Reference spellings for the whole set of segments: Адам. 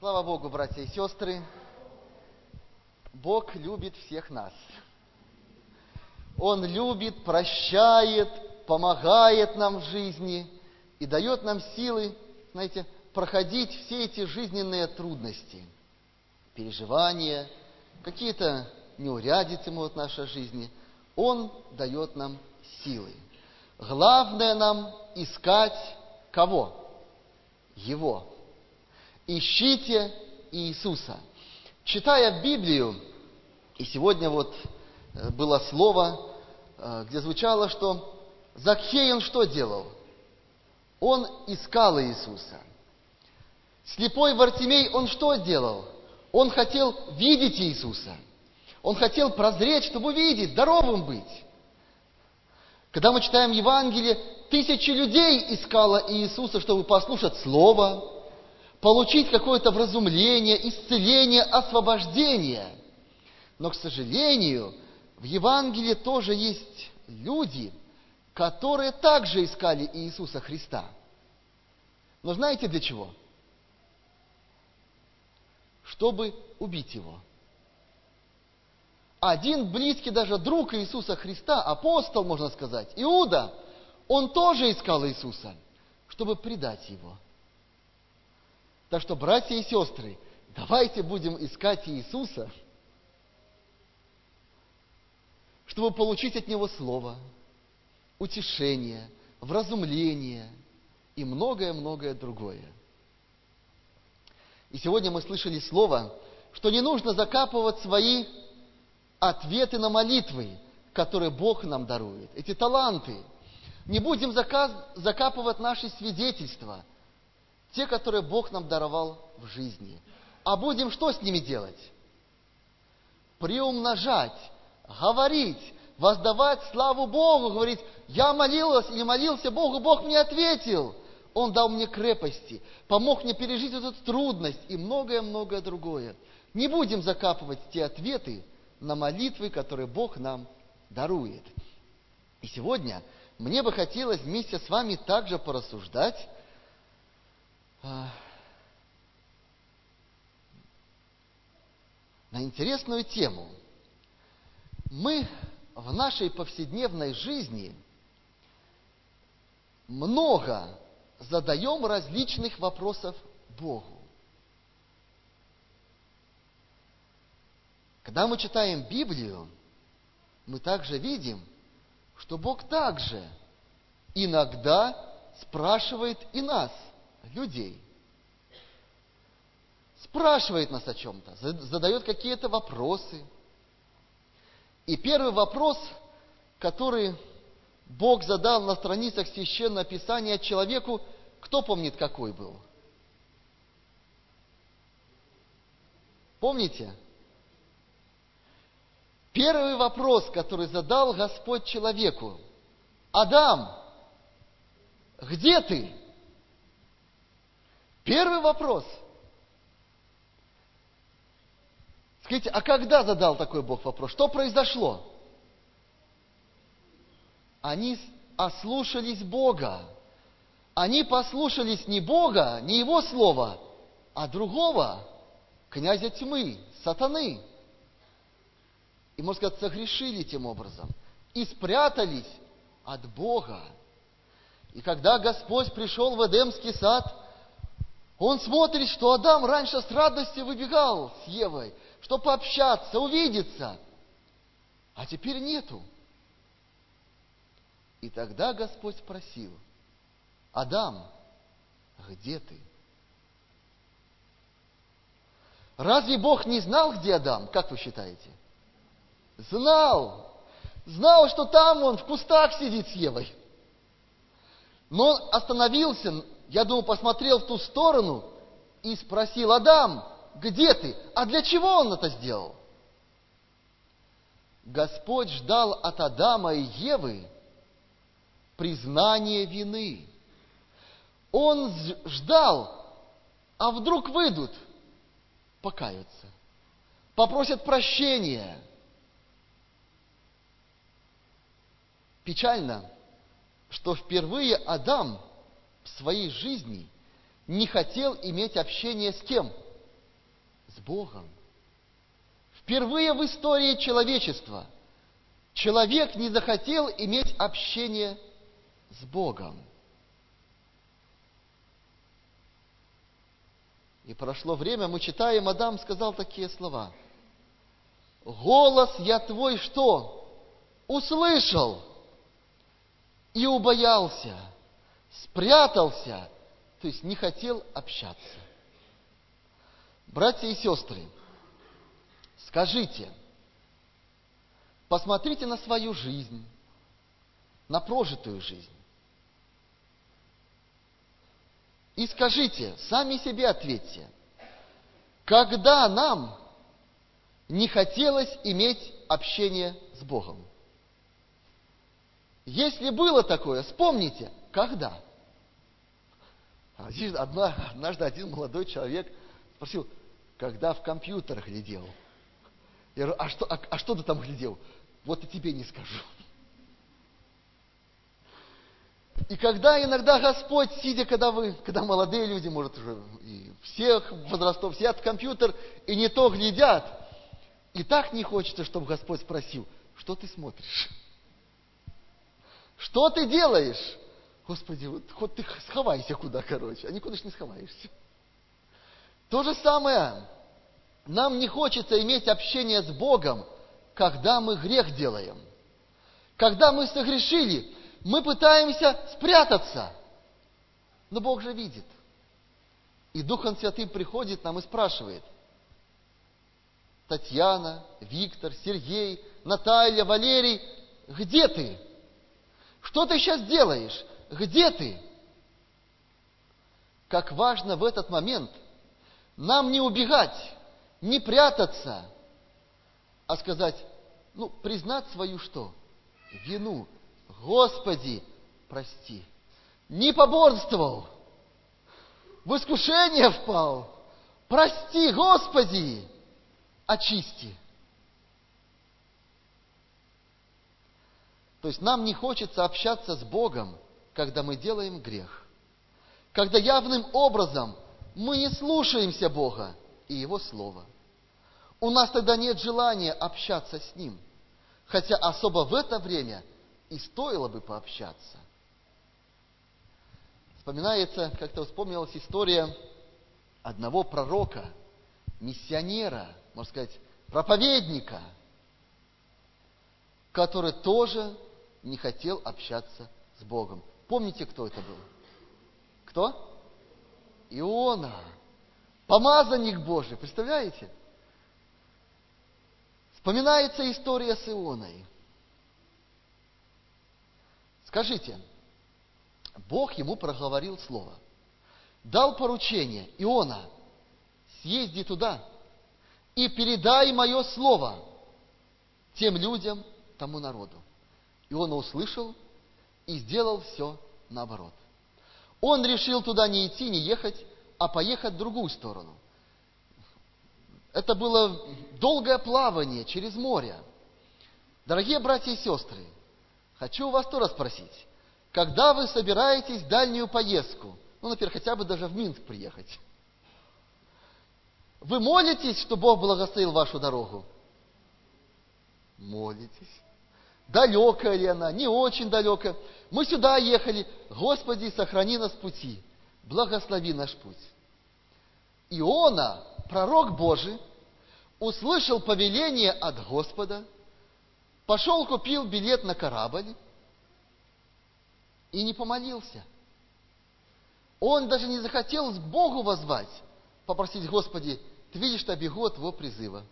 Слава Богу, братья и сестры! Бог любит всех нас. Он любит, прощает, помогает нам в жизни и дает нам силы, знаете, проходить все эти жизненные трудности, переживания, какие-то неурядицы могут в нашей жизни. Он дает нам силы. Главное нам искать кого? Его. Ищите Иисуса. Читая Библию, и сегодня вот было слово, где звучало, что Закхей он что делал? Он искал Иисуса. Слепой Бартимей он что делал? Он хотел видеть Иисуса. Он хотел прозреть, чтобы видеть, здоровым быть. Когда мы читаем Евангелие, тысячи людей искало Иисуса, чтобы послушать слово, получить какое-то вразумление, исцеление, освобождение. Но, к сожалению, в Евангелии тоже есть люди, которые также искали Иисуса Христа. Но знаете для чего? Чтобы убить его. Один близкий даже друг Иисуса Христа, апостол, можно сказать, Иуда, он тоже искал Иисуса, чтобы предать его. Так что, братья и сестры, давайте будем искать Иисуса, чтобы получить от Него слово, утешение, вразумление и многое-многое другое. И сегодня мы слышали слово, что не нужно закапывать свои ответы на молитвы, которые Бог нам дарует, эти таланты. Не будем закапывать наши свидетельства, те, которые Бог нам даровал в жизни. А будем что с ними делать? Приумножать, говорить, воздавать славу Богу, говорить: я молилась или молился Богу, Бог мне ответил. Он дал мне крепости, помог мне пережить эту трудность и многое-многое другое. Не будем закапывать те ответы на молитвы, которые Бог нам дарует. И сегодня мне бы хотелось вместе с вами также порассуждать на интересную тему. Мы в нашей повседневной жизни много задаем различных вопросов Богу. Когда мы читаем Библию, мы также видим, что Бог также иногда спрашивает и нас, людей. Спрашивает нас о чем-то, задает какие-то вопросы. И первый вопрос, который Бог задал на страницах Священного Писания человеку, кто помнит, какой был? Помните? Первый вопрос, который задал Господь человеку: Адам, где ты? Первый вопрос. Скажите, а когда задал такой Бог вопрос? Что произошло? Они ослушались Бога. Они послушались не Бога, не Его слова, а другого, князя тьмы, сатаны. И, можно сказать, согрешили тем образом. И спрятались от Бога. И когда Господь пришел в Эдемский сад, Он смотрит, что Адам раньше с радостью выбегал с Евой, чтобы пообщаться, увидеться. А теперь нету. И тогда Господь спросил: Адам, где ты? Разве Бог не знал, где Адам? Как вы считаете? Знал. Знал, что там он в кустах сидит с Евой. Но он остановился, я думаю, посмотрел в ту сторону и спросил: Адам, где ты? А для чего он это сделал? Господь ждал от Адама и Евы признания вины. Он ждал, а вдруг выйдут, покаются, попросят прощения. Печально, что впервые Адам в своей жизни не хотел иметь общение с кем? с Богом. Впервые в истории человечества человек не захотел иметь общение с Богом. И прошло время, мы читаем, Адам сказал такие слова. «Голос я твой что? Услышал и убоялся, спрятался». То есть не хотел общаться. Братья и сестры, скажите, посмотрите на свою жизнь, на прожитую жизнь. И скажите, сами себе ответьте, когда нам не хотелось иметь общение с Богом? Если было такое, вспомните, когда? Однажды один молодой человек спросил, когда в компьютер глядел? Я говорю, а что ты там глядел? Вот и тебе не скажу. И когда иногда Господь, сидя, когда молодые люди, может, уже и всех возрастов, сидят в компьютер и не то глядят, и так не хочется, чтобы Господь спросил, что ты смотришь? Что ты делаешь? Господи, вот хоть ты сховайся куда, а никуда ж не сховаешься. То же самое, нам не хочется иметь общение с Богом, когда мы грех делаем. Когда мы согрешили, мы пытаемся спрятаться, но Бог же видит. И Дух Святый приходит нам и спрашивает. Татьяна, Виктор, Сергей, Наталья, Валерий, где ты? Что ты сейчас делаешь? Где ты? Как важно в этот момент нам не убегать, не прятаться, а сказать, признать свою что? Вину. Господи, прости. Не поборствовал. В искушение впал. Прости, Господи. Очисти. То есть нам не хочется общаться с Богом, когда мы делаем грех. Когда явным образом мы не слушаемся Бога и Его Слова. У нас тогда нет желания общаться с Ним. Хотя особо в это время и стоило бы пообщаться. Вспоминается, как-то вспомнилась история одного пророка, миссионера, можно сказать, проповедника, который тоже не хотел общаться с Богом. Помните, кто это был? Кто? Иона. Помазанник Божий. Представляете? Вспоминается история с Ионой. Скажите, Бог ему проговорил слово. Дал поручение, Иона, съезди туда и передай мое слово тем людям, тому народу. Иона услышал и сделал все наоборот. Он решил туда не идти, не ехать, а поехать в другую сторону. Это было долгое плавание через море. Дорогие братья и сестры, хочу у вас тоже спросить, когда вы собираетесь в дальнюю поездку, например, хотя бы даже в Минск приехать, вы молитесь, что Бог благословил вашу дорогу? Молитесь. Далекая ли она, не очень далекая. Мы сюда ехали. Господи, сохрани нас пути. Благослови наш путь. Иона, пророк Божий, услышал повеление от Господа, пошел, купил билет на корабль и не помолился. Он даже не захотел к Богу воззвать, попросить, Господи, ты видишь, что я бегу от Твоего призыва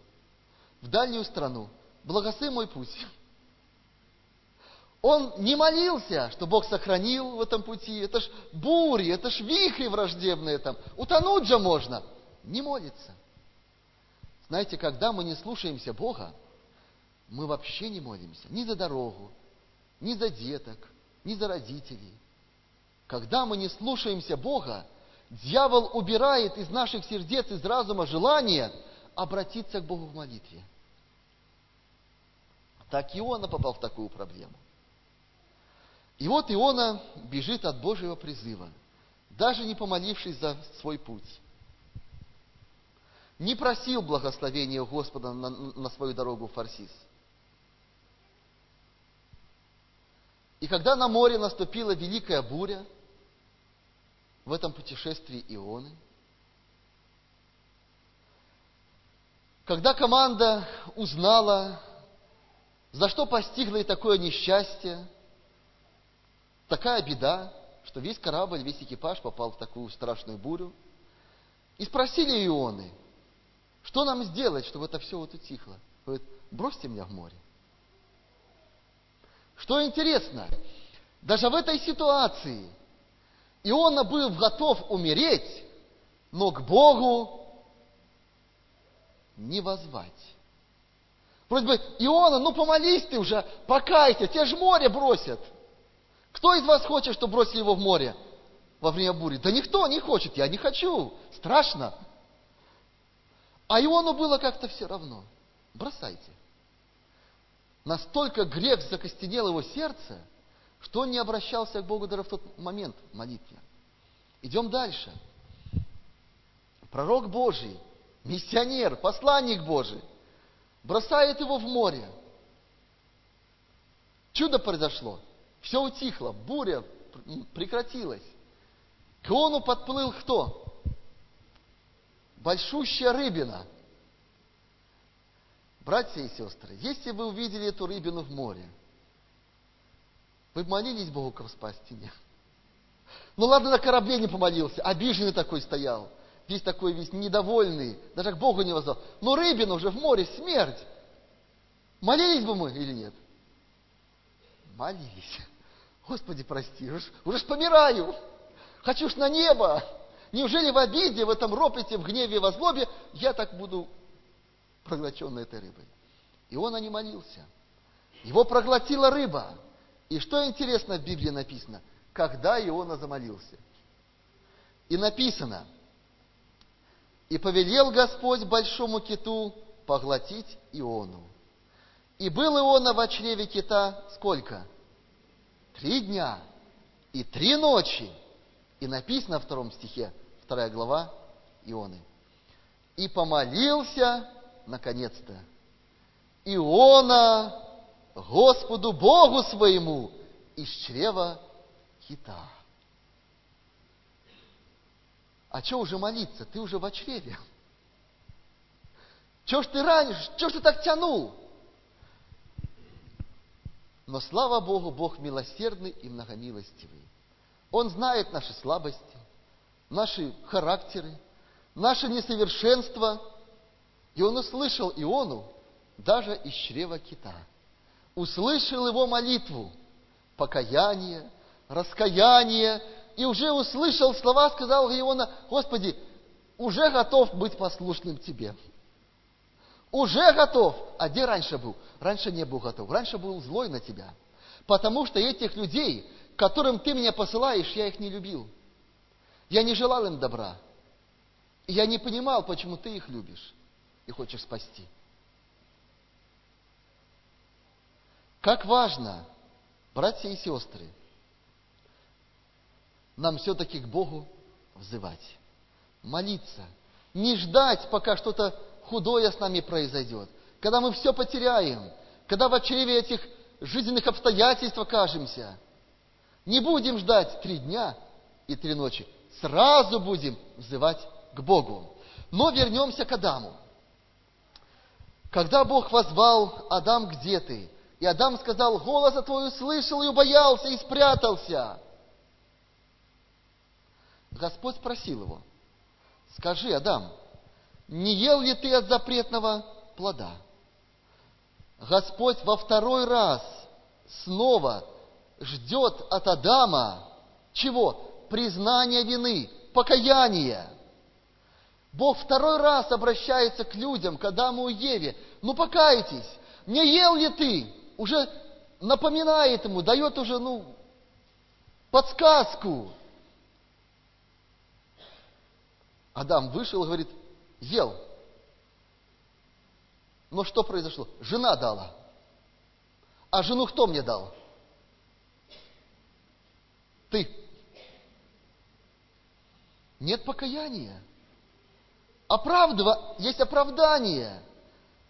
в дальнюю страну. Благослови мой путь. Он не молился, что Бог сохранил в этом пути. Это ж бури, это ж вихри враждебные там. Утонуть же можно. Не молится. Знаете, когда мы не слушаемся Бога, мы вообще не молимся. Ни за дорогу, ни за деток, ни за родителей. Когда мы не слушаемся Бога, дьявол убирает из наших сердец, из разума желание обратиться к Богу в молитве. Так Иона попал в такую проблему. И вот Иона бежит от Божьего призыва, даже не помолившись за свой путь. не просил благословения Господа на свою дорогу в Фарсис. И когда на море наступила великая буря, в этом путешествии Ионы, когда команда узнала, за что постигло и такое несчастье, такая беда, что весь корабль, весь экипаж попал в такую страшную бурю, и спросили Ионы, что нам сделать, чтобы это все вот утихло? Говорит, бросьте меня в море. Что интересно, даже в этой ситуации Иона был готов умереть, но к Богу не воззвать. Просьба, Иона, ну помолись ты уже, покайся, тебя же море бросят. Кто из вас хочет, чтобы бросили его в море во время бури? Да никто не хочет, я не хочу, страшно. А Иону было как-то все равно. Бросайте. Настолько грех закостенел его сердце, что он не обращался к Богу даже в тот момент в молитве. Идем дальше. Пророк Божий, миссионер, посланник Божий, бросает его в море. Чудо произошло. Все утихло, буря прекратилась. К Иону подплыл кто? Большущая рыбина. Братья и сестры, если вы увидели эту рыбину в море, вы молились Богу, как спасти меня? Ну ладно, на корабле не помолился, обиженный такой стоял, весь такой весь недовольный, даже к Богу не воззвал. Но рыбина уже в море, смерть. Молились бы мы или нет? Молились. Господи, прости, уже ж помираю. Хочу ж на небо. Неужели в обиде, в этом ропоте, в гневе, во злобе я так буду проглочен этой рыбой? И он не молился. Его проглотила рыба. И что интересно в Библии написано? Когда Иона замолился. И написано: «И повелел Господь большому киту поглотить Иону. И был Иона во чреве кита сколько? 3 дня и 3 ночи». И написано в 2 стихе, 2 глава Ионы. «И помолился, наконец-то, Иона Господу Богу своему из чрева кита». А что уже молиться? Ты уже во чреве. Чего ж ты ранишь? Чего ж ты так тянул? Но слава Богу, Бог милосердный и многомилостивый. Он знает наши слабости, наши характеры, наши несовершенства. И Он услышал Иону даже из чрева кита. Услышал его молитву, покаяние, раскаяние. И уже услышал слова, сказал Иона: «Господи, уже готов быть послушным Тебе. Уже готов». А где раньше был? Раньше не был готов. Раньше был злой на Тебя. Потому что этих людей, которым Ты меня посылаешь, я их не любил. Я не желал им добра. И я не понимал, почему Ты их любишь и хочешь спасти. Как важно, братья и сестры, нам все-таки к Богу взывать, молиться, не ждать, пока что-то худое с нами произойдет, когда мы все потеряем, когда в очреве этих жизненных обстоятельств окажемся. Не будем ждать 3 дня и 3 ночи. Сразу будем взывать к Богу. Но вернемся к Адаму. Когда Бог воззвал: «Адам, где ты?» И Адам сказал: «Голоса твой услышал и убоялся, и спрятался». Господь спросил его: «Скажи, Адам, не ел ли ты от запретного плода?» Господь во 2-й раз снова ждет от Адама чего? Признания вины, покаяния. Бог 2-й раз обращается к людям, к Адаму и Еве. Ну покайтесь, не ел ли ты? Уже напоминает ему, дает уже, подсказку. Адам вышел и говорит: ел. Но что произошло? Жена дала. А жену кто мне дал? Ты. Нет покаяния. Есть оправдание.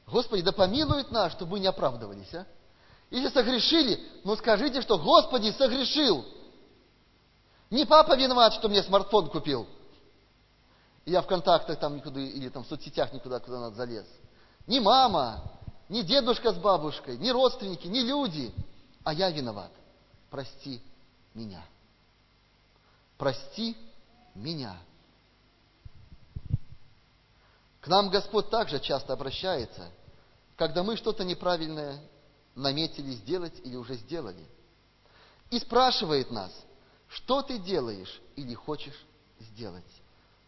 Господи, да помилует нас, чтобы мы не оправдывались. А? Если согрешили, ну скажите, что Господи, согрешил. Не папа виноват, что мне смартфон купил. И я в контактах там никуда, или там в соцсетях никуда, куда надо залез. Не мама, не дедушка с бабушкой, не родственники, не люди. А я виноват. Прости меня. Прости меня. К нам Господь также часто обращается, когда мы что-то неправильное наметили сделать или уже сделали. И спрашивает нас, что ты делаешь или хочешь сделать?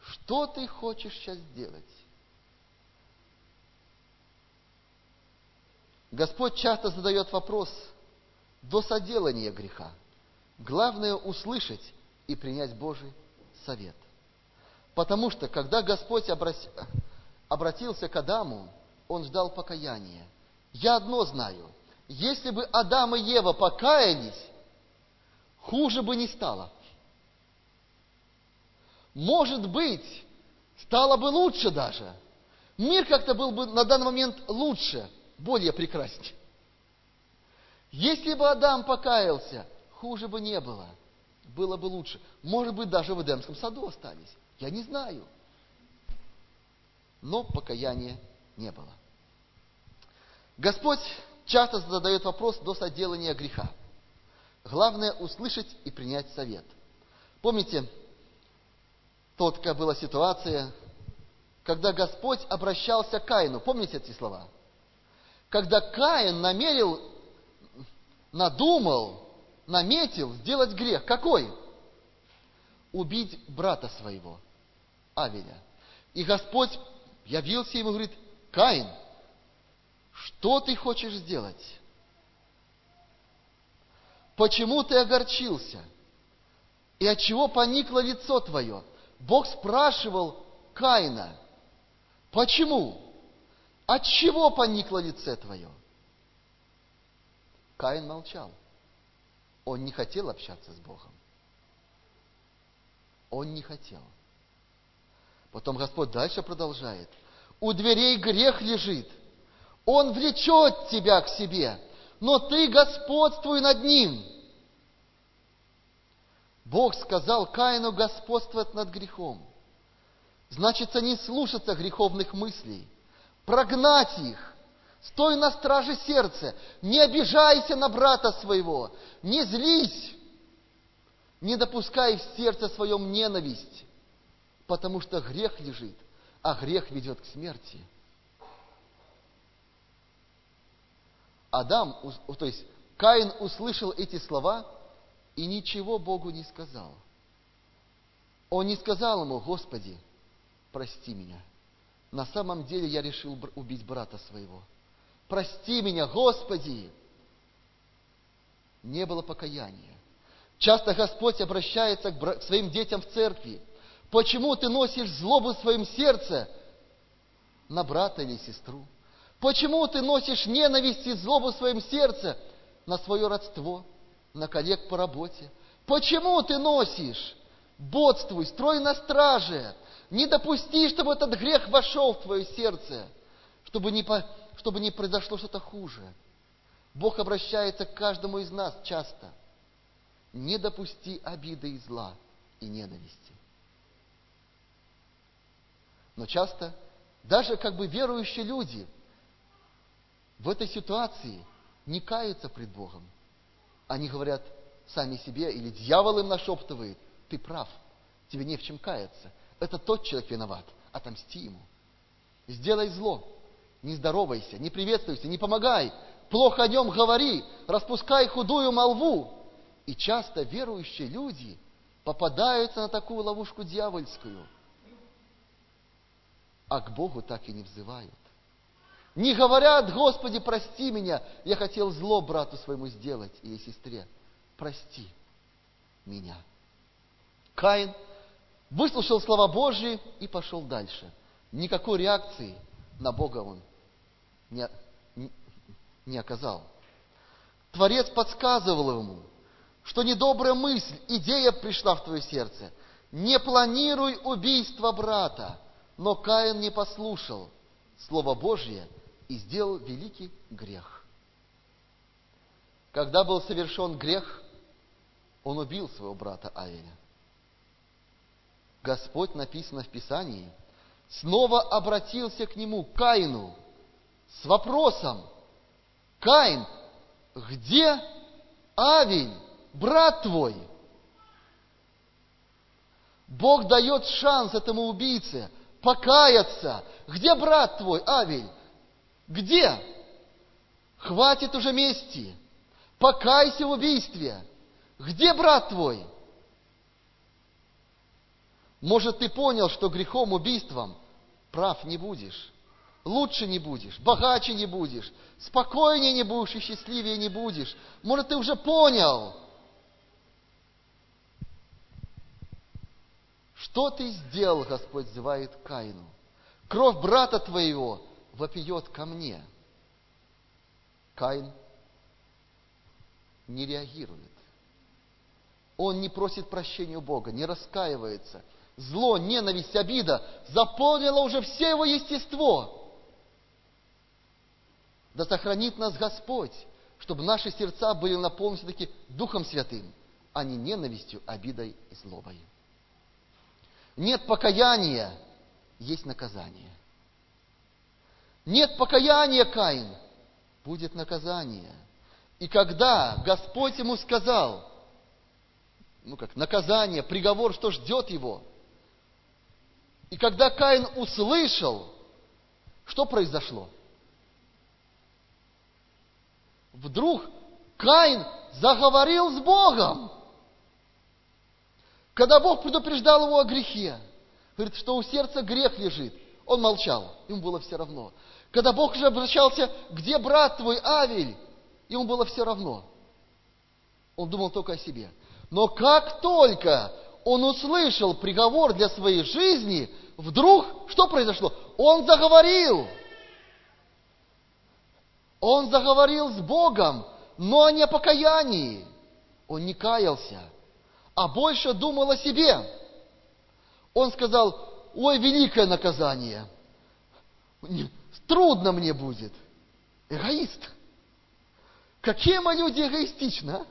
Что ты хочешь сейчас делать? Господь часто задает вопрос до соделания греха. Главное услышать и принять Божий совет. Потому что, когда Господь обратился к Адаму, он ждал покаяния. Я одно знаю, если бы Адам и Ева покаялись, хуже бы не стало. Может быть, стало бы лучше даже. Мир как-то был бы на данный момент лучше, более прекраснее. Если бы Адам покаялся, хуже бы не было. Было бы лучше. Может быть, даже в Эдемском саду остались. Я не знаю. Но покаяния не было. Господь часто задает вопрос до соделания греха. Главное услышать и принять совет. Помните, такая была ситуация, когда Господь обращался к Каину. Помните эти слова? Когда Каин наметил сделать грех. Какой? Убить брата своего, Авеля. И Господь явился ему и говорит: Каин, что ты хочешь сделать? Почему ты огорчился? И отчего поникло лицо твое? Бог спрашивал Каина: почему? Отчего поникло лице твое? Каин молчал. Он не хотел общаться с Богом. Он не хотел. Потом Господь дальше продолжает. У дверей грех лежит. Он влечет тебя к себе, но ты господствуй над ним. Бог сказал Каину господствовать над грехом. Значит, не слушаться греховных мыслей. Прогнать их. Стой на страже сердца. Не обижайся на брата своего. Не злись. Не допускай в сердце своем ненависть. Потому что грех лежит, а грех ведет к смерти. Каин услышал эти слова и ничего Богу не сказал. Он не сказал ему: Господи, прости меня. На самом деле я решил убить брата своего. Прости меня, Господи! Не было покаяния. Часто Господь обращается к своим детям в церкви. Почему ты носишь злобу в своем сердце на брата или сестру? Почему ты носишь ненависть и злобу в своем сердце на свое родство, на коллег по работе? Почему ты носишь? Бодствуй, строй на страже. Не допусти, чтобы этот грех вошел в твое сердце, чтобы не произошло что-то хуже. Бог обращается к каждому из нас часто. Не допусти обиды и зла, и ненависти. Но часто даже верующие люди в этой ситуации не каются пред Богом. Они говорят сами себе, или дьявол им нашептывает: ты прав, тебе не в чем каяться. Это тот человек виноват. Отомсти ему. Сделай зло. Не здоровайся, не приветствуйся, не помогай. Плохо о нем говори. Распускай худую молву. И часто верующие люди попадаются на такую ловушку дьявольскую. А к Богу так и не взывают. Не говорят: Господи, прости меня. Я хотел зло брату своему сделать и сестре. Прости меня. Каин выслушал слова Божьи и пошел дальше. Никакой реакции на Бога он не оказал. Творец подсказывал ему, что недобрая мысль, идея пришла в твое сердце. Не планируй убийство брата, Но Каин не послушал Слово Божье и сделал великий грех. Когда был совершен грех, он убил своего брата Авеля. Господь, написано в Писании, снова обратился к нему, Каину, с вопросом: «Каин, где Авель, брат твой?» Бог дает шанс этому убийце покаяться. Где брат твой, Авель? Где? Хватит уже мести. Покайся в убийстве. Где брат твой? Может, ты понял, что грехом, убийством прав не будешь. Лучше не будешь, богаче не будешь, спокойнее не будешь и счастливее не будешь. Может, ты уже понял, что ты сделал, Господь взывает Каину. Кровь брата твоего вопиет ко мне. Каин не реагирует. Он не просит прощения у Бога, не раскаивается. Зло, ненависть, обида заполнило уже все его естество. Да сохранит нас Господь, чтобы наши сердца были наполнены все-таки Духом Святым, а не ненавистью, обидой и злобой. Нет покаяния, есть наказание. Нет покаяния, Каин, будет наказание. И когда Господь ему сказал, наказание, приговор, что ждет его, и когда Каин услышал, что произошло? Вдруг Каин заговорил с Богом. Когда Бог предупреждал его о грехе, говорит, что у сердца грех лежит, он молчал, ему было все равно. Когда Бог уже обращался, где брат твой, Авель, ему было все равно. Он думал только о себе. Но как только он услышал приговор для своей жизни, вдруг что произошло? Он заговорил. Он заговорил с Богом, но не о покаянии. Он не каялся, а больше думал о себе. Он сказал: «Ой, великое наказание! Трудно мне будет!» Эгоист! Какие мы люди эгоистичны, а?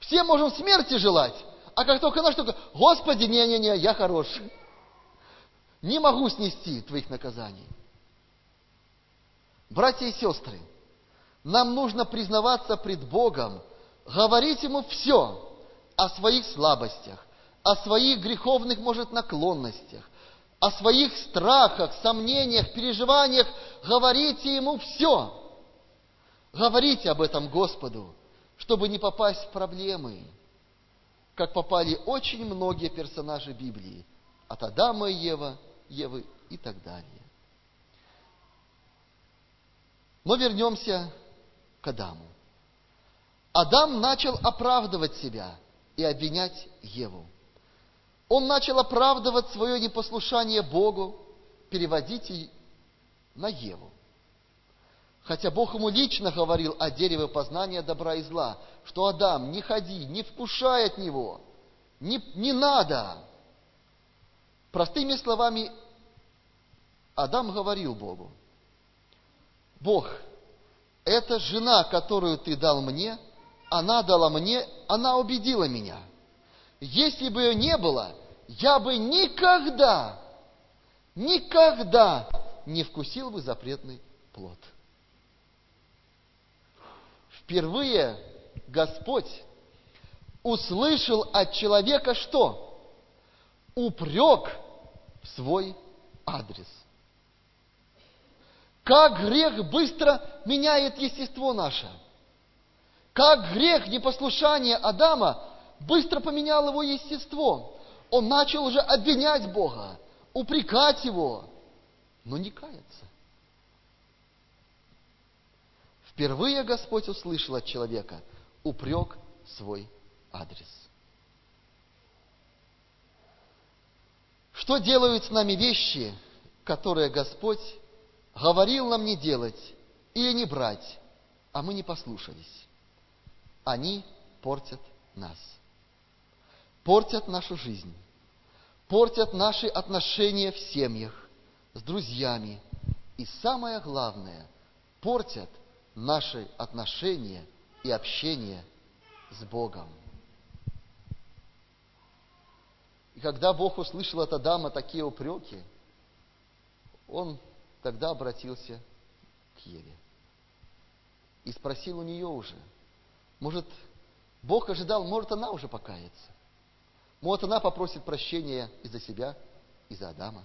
Все можем смерти желать, а как только наш, только: «Господи, не-не-не, я хорош! Не могу снести твоих наказаний!» Братья и сестры, нам нужно признаваться пред Богом, говорить Ему все о своих слабостях, о своих греховных, может, наклонностях, о своих страхах, сомнениях, переживаниях. Говорите Ему все. Говорите об этом Господу, чтобы не попасть в проблемы, как попали очень многие персонажи Библии, от Адама и Евы и так далее. Но вернемся к Адаму. Адам начал оправдывать себя и обвинять Еву. Он начал оправдывать свое непослушание Богу, переводить ее на Еву. Хотя Бог ему лично говорил о дереве познания добра и зла, что: «Адам, не ходи, не вкушай от него, не надо». Простыми словами, Адам говорил Богу: «Бог, эта жена, которую ты дал мне, она дала мне, она убедила меня. Если бы ее не было, я бы никогда не вкусил бы запретный плод». Впервые Господь услышал от человека что? Упрек в свой адрес. Как грех быстро меняет естество наше. Как грех, непослушания Адама быстро поменял его естество. Он начал уже обвинять Бога, упрекать Его, но не каяться. Впервые Господь услышал от человека упрек в свой адрес. Что делают с нами вещи, которые Господь говорил нам не делать или не брать, а мы не послушались? Они портят нас, портят нашу жизнь, портят наши отношения в семьях, с друзьями и, самое главное, портят наши отношения и общение с Богом. И когда Бог услышал от Адама такие упреки, Он тогда обратился к Еве и спросил у нее уже, может, Бог ожидал, может, она уже покается, может, она попросит прощения и за себя, и за Адама.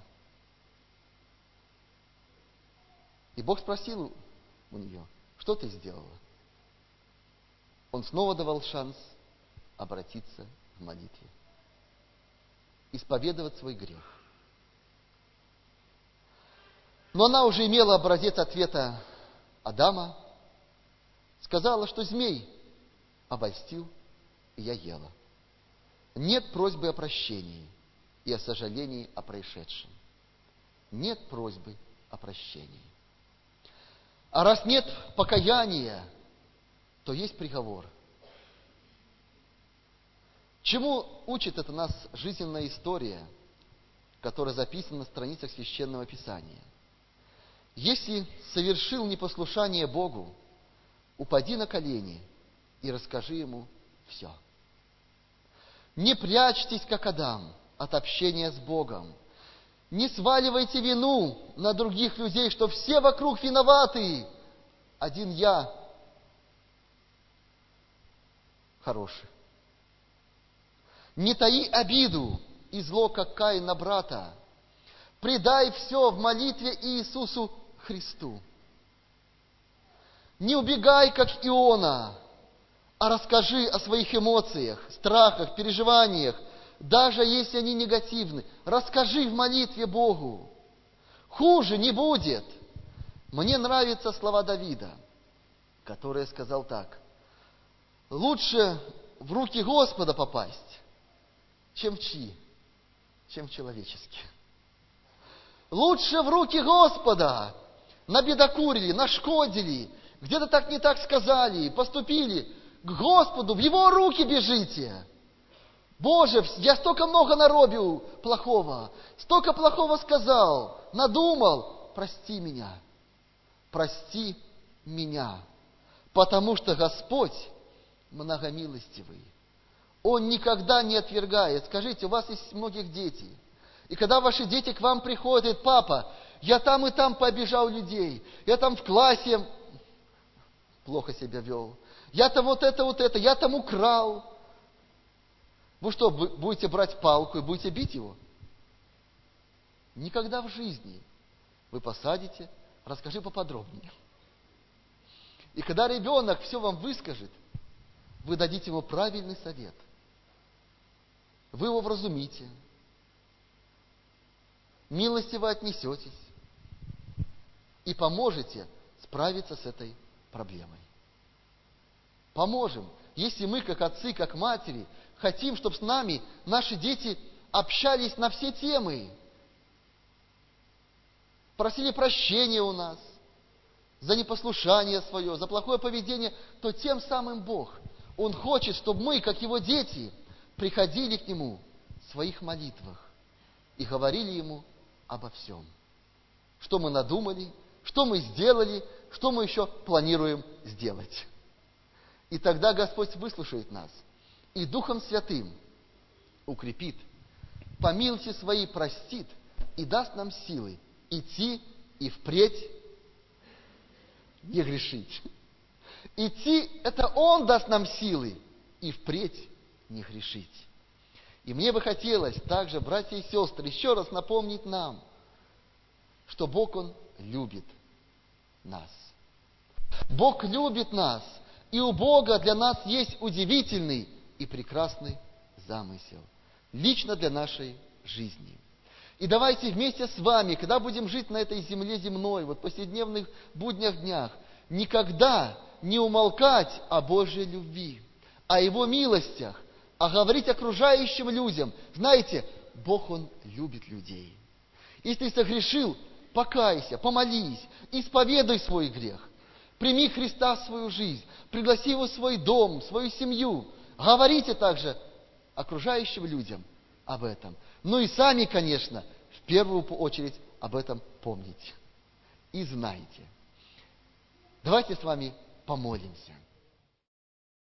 И Бог спросил у нее, что ты сделала? Он снова давал шанс обратиться в молитве, исповедовать свой грех. Но она уже имела образец ответа Адама, сказала, что змей обольстил, и я ела. Нет просьбы о прощении и о сожалении о происшедшем. Нет просьбы о прощении. А раз нет покаяния, то есть приговор. Чему учит это нас жизненная история, которая записана на страницах Священного Писания? Если совершил непослушание Богу, упади на колени и расскажи Ему все. Не прячьтесь, как Адам, от общения с Богом. Не сваливайте вину на других людей, что все вокруг виноваты. Один я хороший. Не таи обиду и зло, как Каин на брата. Предай все в молитве Иисусу Христу. Не убегай, как Иона, а расскажи о своих эмоциях, страхах, переживаниях, даже если они негативны. Расскажи в молитве Богу. Хуже не будет. Мне нравятся слова Давида, который сказал так: лучше в руки Господа попасть, чем в чьи? Чем в человеческие. Лучше в руки Господа. Набедокурили, нашкодили, где-то так не так сказали, поступили. К Господу, в Его руки бежите. Боже, я столько много наробил плохого, столько плохого сказал, надумал. Прости меня. Прости меня. Потому что Господь многомилостивый. Он никогда не отвергает. Скажите, у вас есть многих детей. И когда ваши дети к вам приходят, говорят: папа, я там и там пообижал людей. Я там в классе плохо себя вел. Я-то вот это. Я там украл. Вы что, будете брать палку и будете бить его? Никогда в жизни. Вы посадите. Расскажи поподробнее. И когда ребенок все вам выскажет, вы дадите ему правильный совет. Вы его вразумите, милостиво отнесетесь и поможете справиться с этой проблемой. Поможем, если мы, как отцы, как матери, хотим, чтобы с нами наши дети общались на все темы, просили прощения у нас за непослушание свое, за плохое поведение, то тем самым Бог, Он хочет, чтобы мы, как Его дети, приходили к Нему в своих молитвах и говорили Ему обо всем. Что мы надумали, что мы сделали, что мы еще планируем сделать. И тогда Господь выслушает нас и Духом Святым укрепит, по милости Своей простит и даст нам силы идти и впредь не грешить. Идти – это Он даст нам силы и впредь не грешить. И мне бы хотелось также, братья и сестры, еще раз напомнить нам, что Бог, Он любит нас. Бог любит нас, и у Бога для нас есть удивительный и прекрасный замысел, лично для нашей жизни. И давайте вместе с вами, когда будем жить на этой земле земной, вот в повседневных буднях днях, никогда не умолкать о Божьей любви, о Его милостях, а говорить окружающим людям. Знаете, Бог, Он любит людей. Если ты согрешил, покайся, помолись, исповедуй свой грех. Прими Христа в свою жизнь, пригласи Его в свой дом, в свою семью. Говорите также окружающим людям об этом. Ну и сами, конечно, в первую очередь об этом помните и знайте. Давайте с вами помолимся.